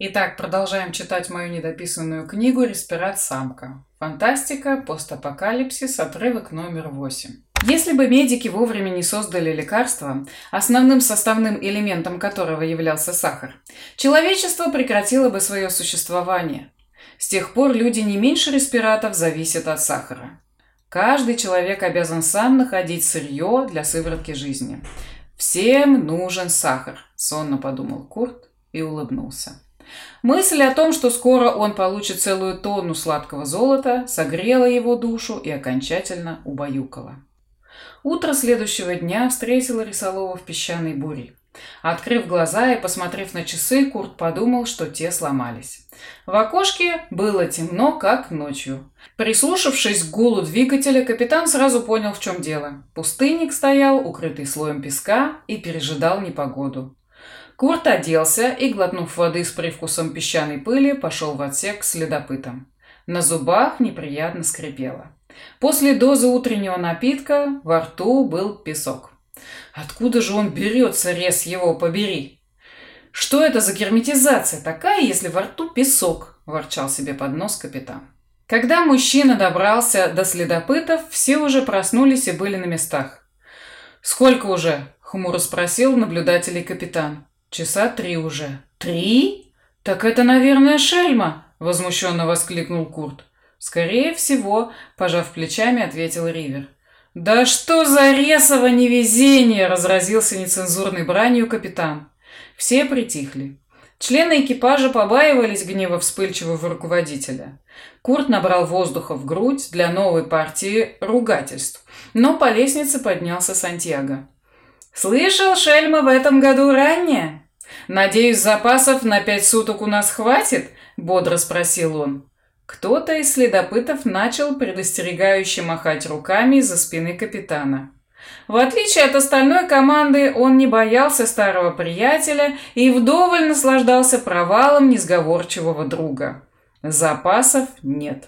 Итак, продолжаем читать мою недописанную книгу «Респират самка». Фантастика, постапокалипсис, отрывок номер 8. Если бы медики вовремя не создали лекарство, основным составным элементом которого являлся сахар, человечество прекратило бы свое существование. С тех пор люди не меньше респиратов зависят от сахара. Каждый человек обязан сам находить сырье для сыворотки жизни. «Всем нужен сахар», — сонно подумал Курт и улыбнулся. Мысль о том, что скоро он получит целую тонну сладкого золота, согрела его душу и окончательно убаюкала. Утро следующего дня встретило Рисолова в песчаной буре. Открыв глаза и посмотрев на часы, Курт подумал, что те сломались. В окошке было темно, как ночью. Прислушавшись к гулу двигателя, капитан сразу понял, в чем дело. Пустынник стоял, укрытый слоем песка, и пережидал непогоду. Курт оделся и, глотнув воды с привкусом песчаной пыли, пошел в отсек к следопытам. На зубах неприятно скрипело. После дозы утреннего напитка во рту был песок. Откуда же он берется, рез его побери? Что это за герметизация такая, если во рту песок? Ворчал себе под нос капитан. Когда мужчина добрался до следопытов, все уже проснулись и были на местах. «Сколько уже?» — хмуро спросил наблюдателей капитан. «Часа 3 уже». «3? Так это, наверное, Шельма!» — возмущенно воскликнул Курт. «Скорее всего», — пожав плечами, ответил Ривер. «Да что за ресово невезение!» — разразился нецензурной бранью капитан. Все притихли. Члены экипажа побаивались гнева вспыльчивого руководителя. Курт набрал воздуха в грудь для новой партии ругательств, но по лестнице поднялся Сантьяго. «Слышал, Шельма в этом году ранняя? Надеюсь, запасов на 5 суток у нас хватит?» – бодро спросил он. Кто-то из следопытов начал предостерегающе махать руками из-за спины капитана. В отличие от остальной команды, он не боялся старого приятеля и вдоволь наслаждался провалом несговорчивого друга. Запасов нет.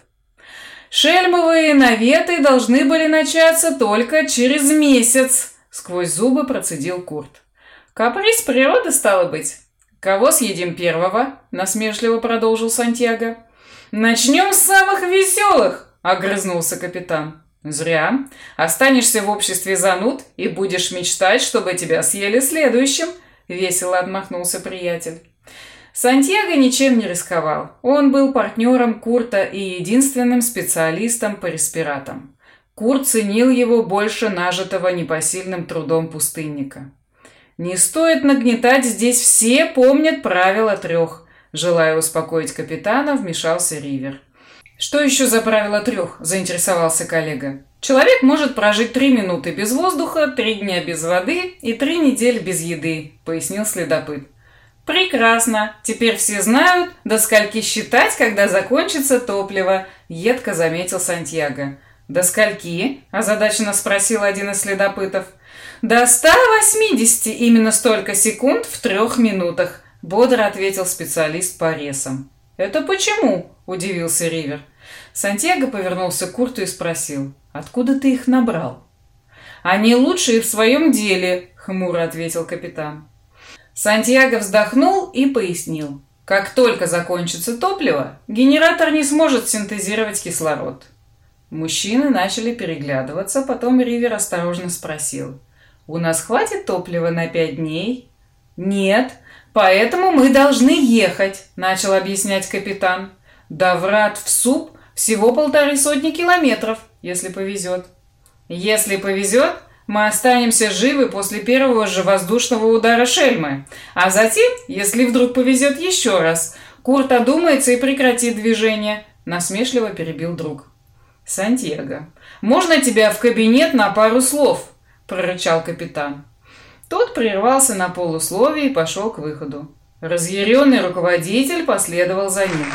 «Шельмовые наветы должны были начаться только через месяц», — сквозь зубы процедил Курт. «Каприз природы, стало быть. Кого съедим первого?» — насмешливо продолжил Сантьяго. «Начнем с самых веселых!» — огрызнулся капитан. «Зря. Останешься в обществе зануд и будешь мечтать, чтобы тебя съели следующим!» — весело отмахнулся приятель. Сантьяго ничем не рисковал. Он был партнером Курта и единственным специалистом по респиратам. Курт ценил его больше нажитого непосильным трудом пустынника. «Не стоит нагнетать, здесь все помнят правило 3». Желая успокоить капитана, вмешался Ривер. «Что еще за правило 3?» – заинтересовался коллега. «Человек может прожить 3 минуты без воздуха, 3 дня без воды и 3 недели без еды», – пояснил следопыт. «Прекрасно! Теперь все знают, до скольки считать, когда закончится топливо», – едко заметил Сантьяго. «До скольки?» – озадаченно спросил один из следопытов. «До 180, именно столько секунд в 3 минутах», – бодро ответил специалист по ресам. «Это почему?» – удивился Ривер. Сантьяго повернулся к Курту и спросил: «Откуда ты их набрал?» «Они лучшие в своем деле», – хмуро ответил капитан. Сантьяго вздохнул и пояснил: «Как только закончится топливо, генератор не сможет синтезировать кислород». Мужчины начали переглядываться, потом Ривер осторожно спросил: «У нас хватит топлива на 5 дней?» «Нет, поэтому мы должны ехать», — начал объяснять капитан. «До врат в суп всего 150 километров, если повезет». «Если повезет, мы останемся живы после первого же воздушного удара Шельмы, а затем, если вдруг повезет еще раз, Курт одумается и прекратит движение», — насмешливо перебил друг. «Сантьяго, можно тебя в кабинет на пару слов?» – прорычал капитан. Тот прервался на полуслове и пошел к выходу. Разъяренный руководитель последовал за ним.